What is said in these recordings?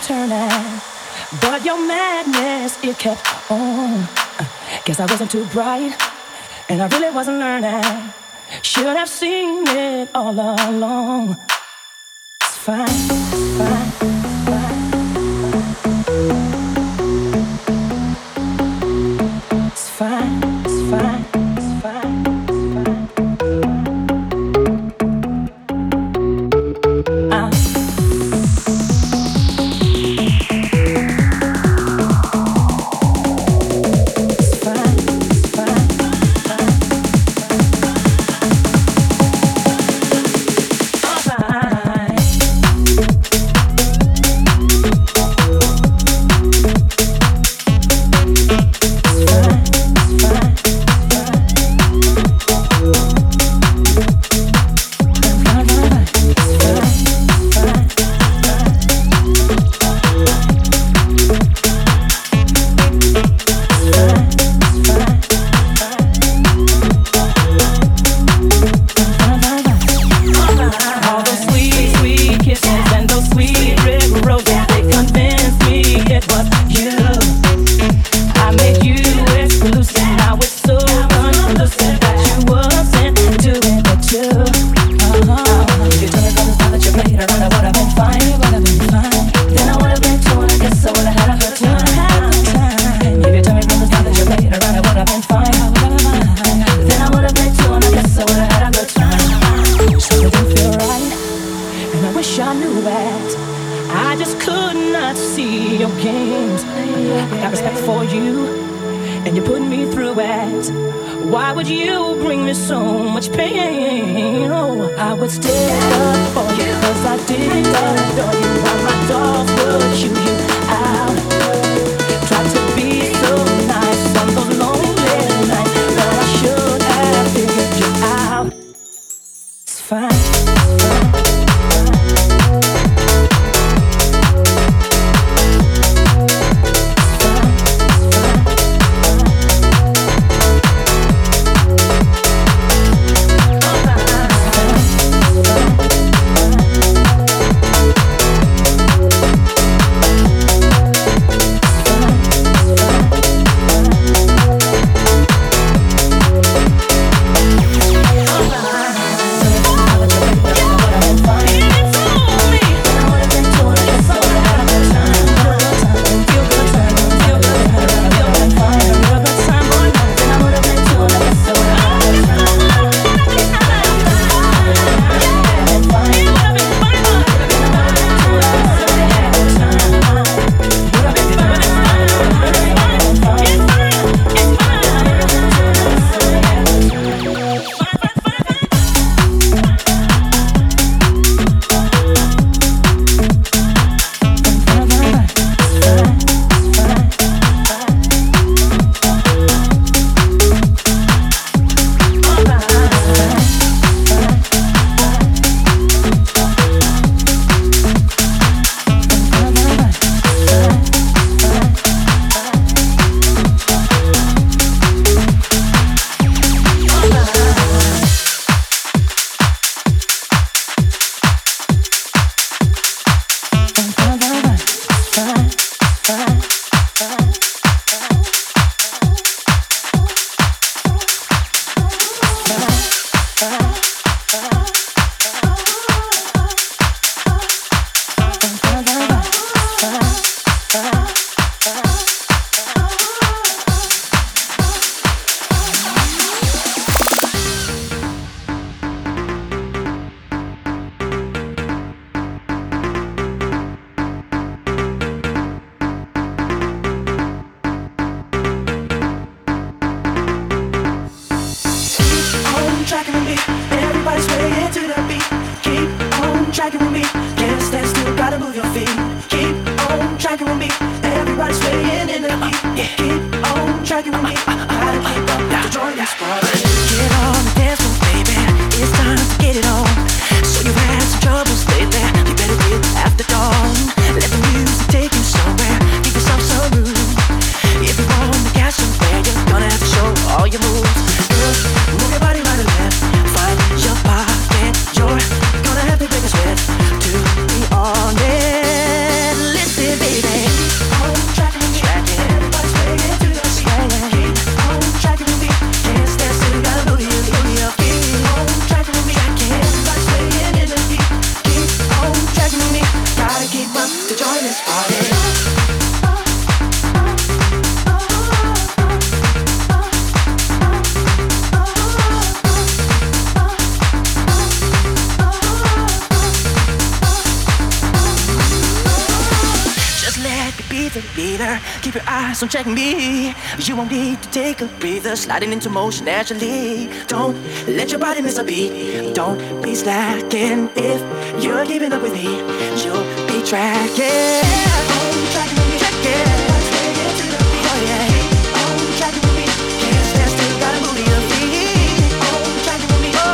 stop turning, but your madness, it kept on. Guess I wasn't too bright, and I really wasn't learning. Should have seen it all along. It's fine, fine, fine. It's fine, it's fine, it's fine, it's fine. there. Keep your eyes on checking me. You won't need to take a breather. Sliding into motion naturally. Don't let your body miss a beat. Don't be slacking. If you're keeping up with me, you'll be tracking. Oh, tracking with me, tracking. Oh yeah. Oh, tracking with me. Can't stand still, gotta move your feet. Oh, tracking with me. Oh.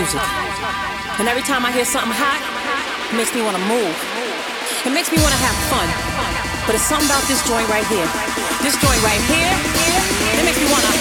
music. And every time I hear something hot, it makes me want to move. It makes me want to have fun. But it's something about this joint right here. This joint right here, it makes me want to...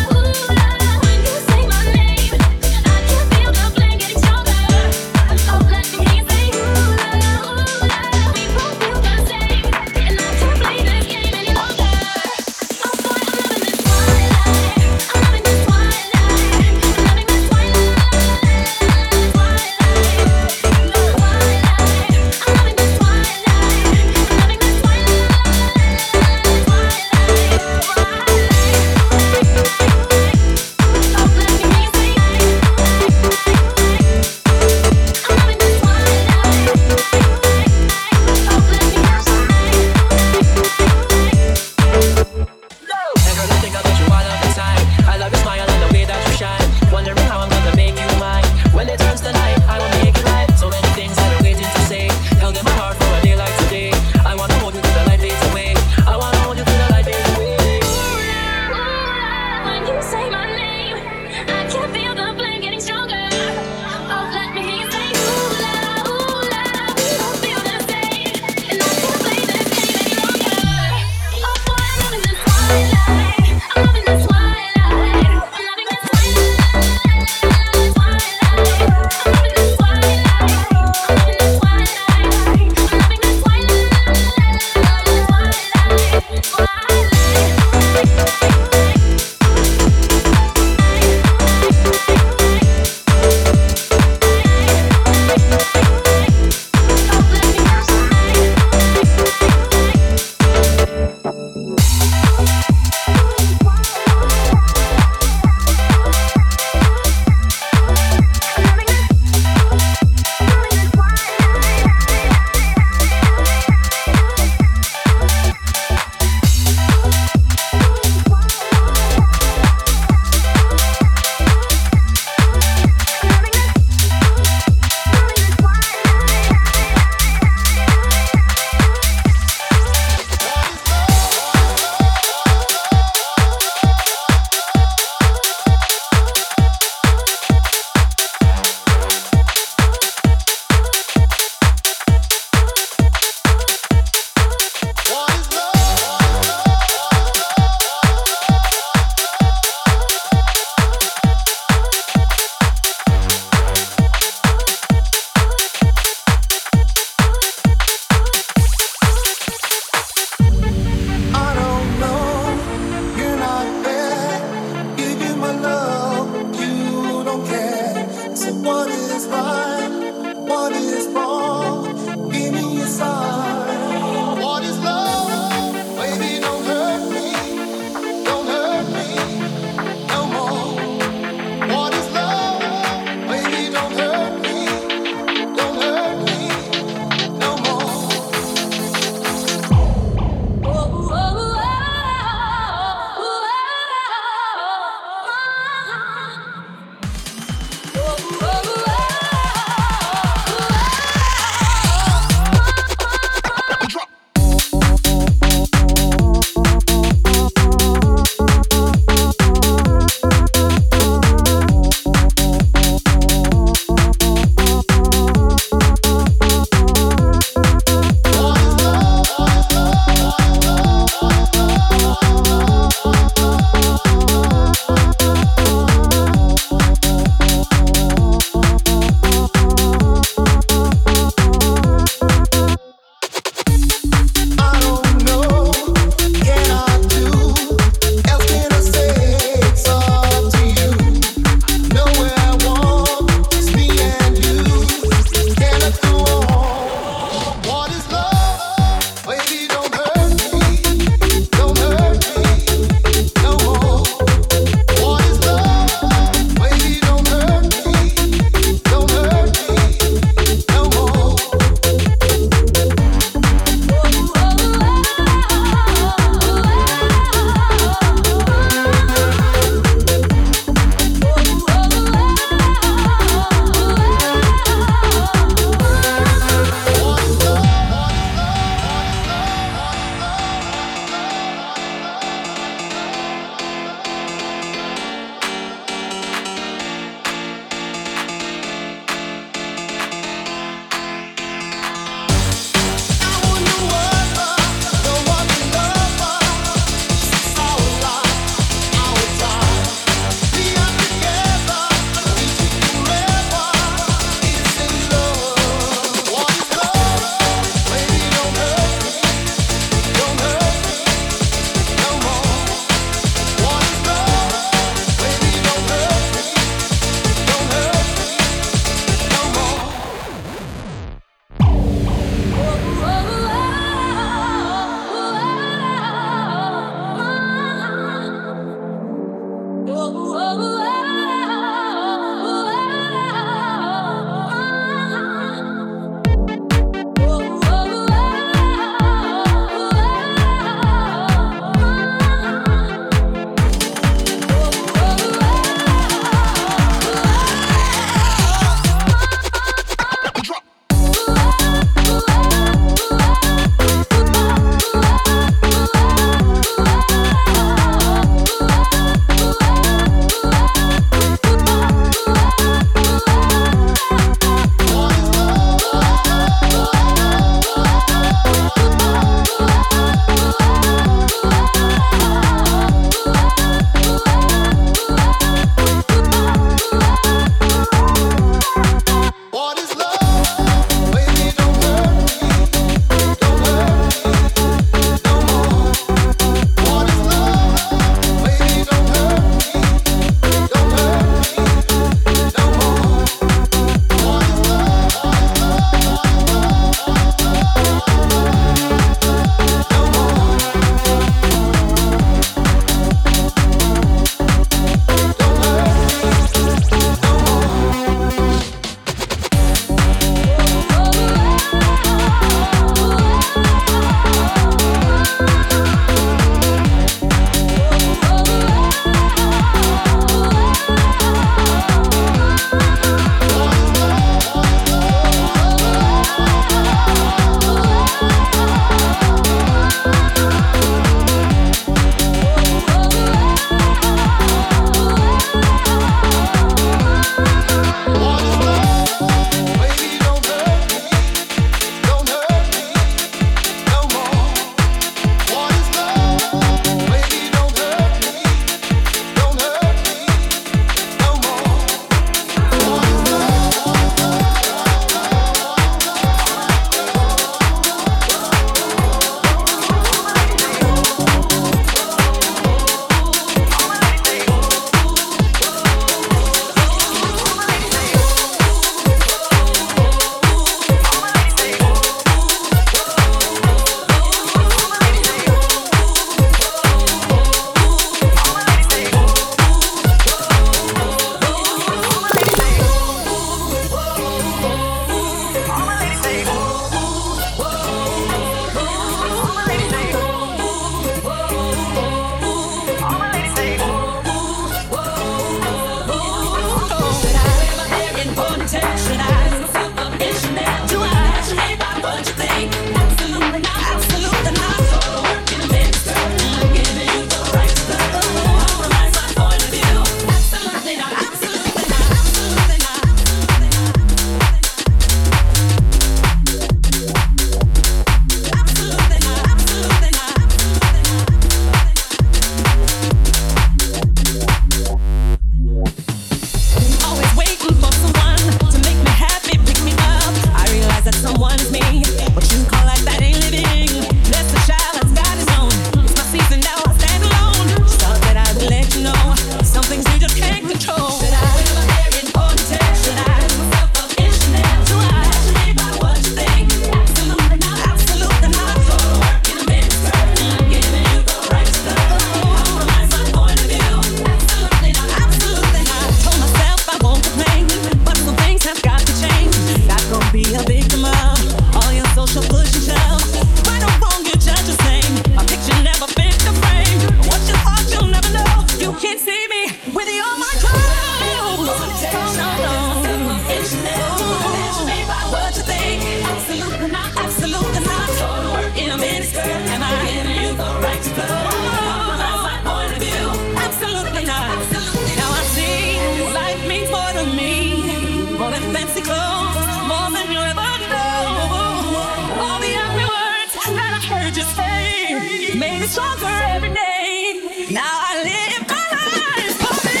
me stronger every day. Now I live my life for me.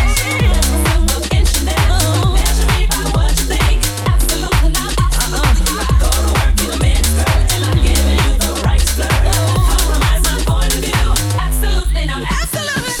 Instrumental, measure me by what you think. Absolutely not. I go to work in a minute, girl, and I'm giving you the right slur. Compromise my point of view. Absolutely not. Absolutely not.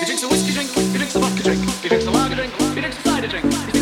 He drinks the whiskey drink, he drinks the vodka drink, he drinks the cider drink.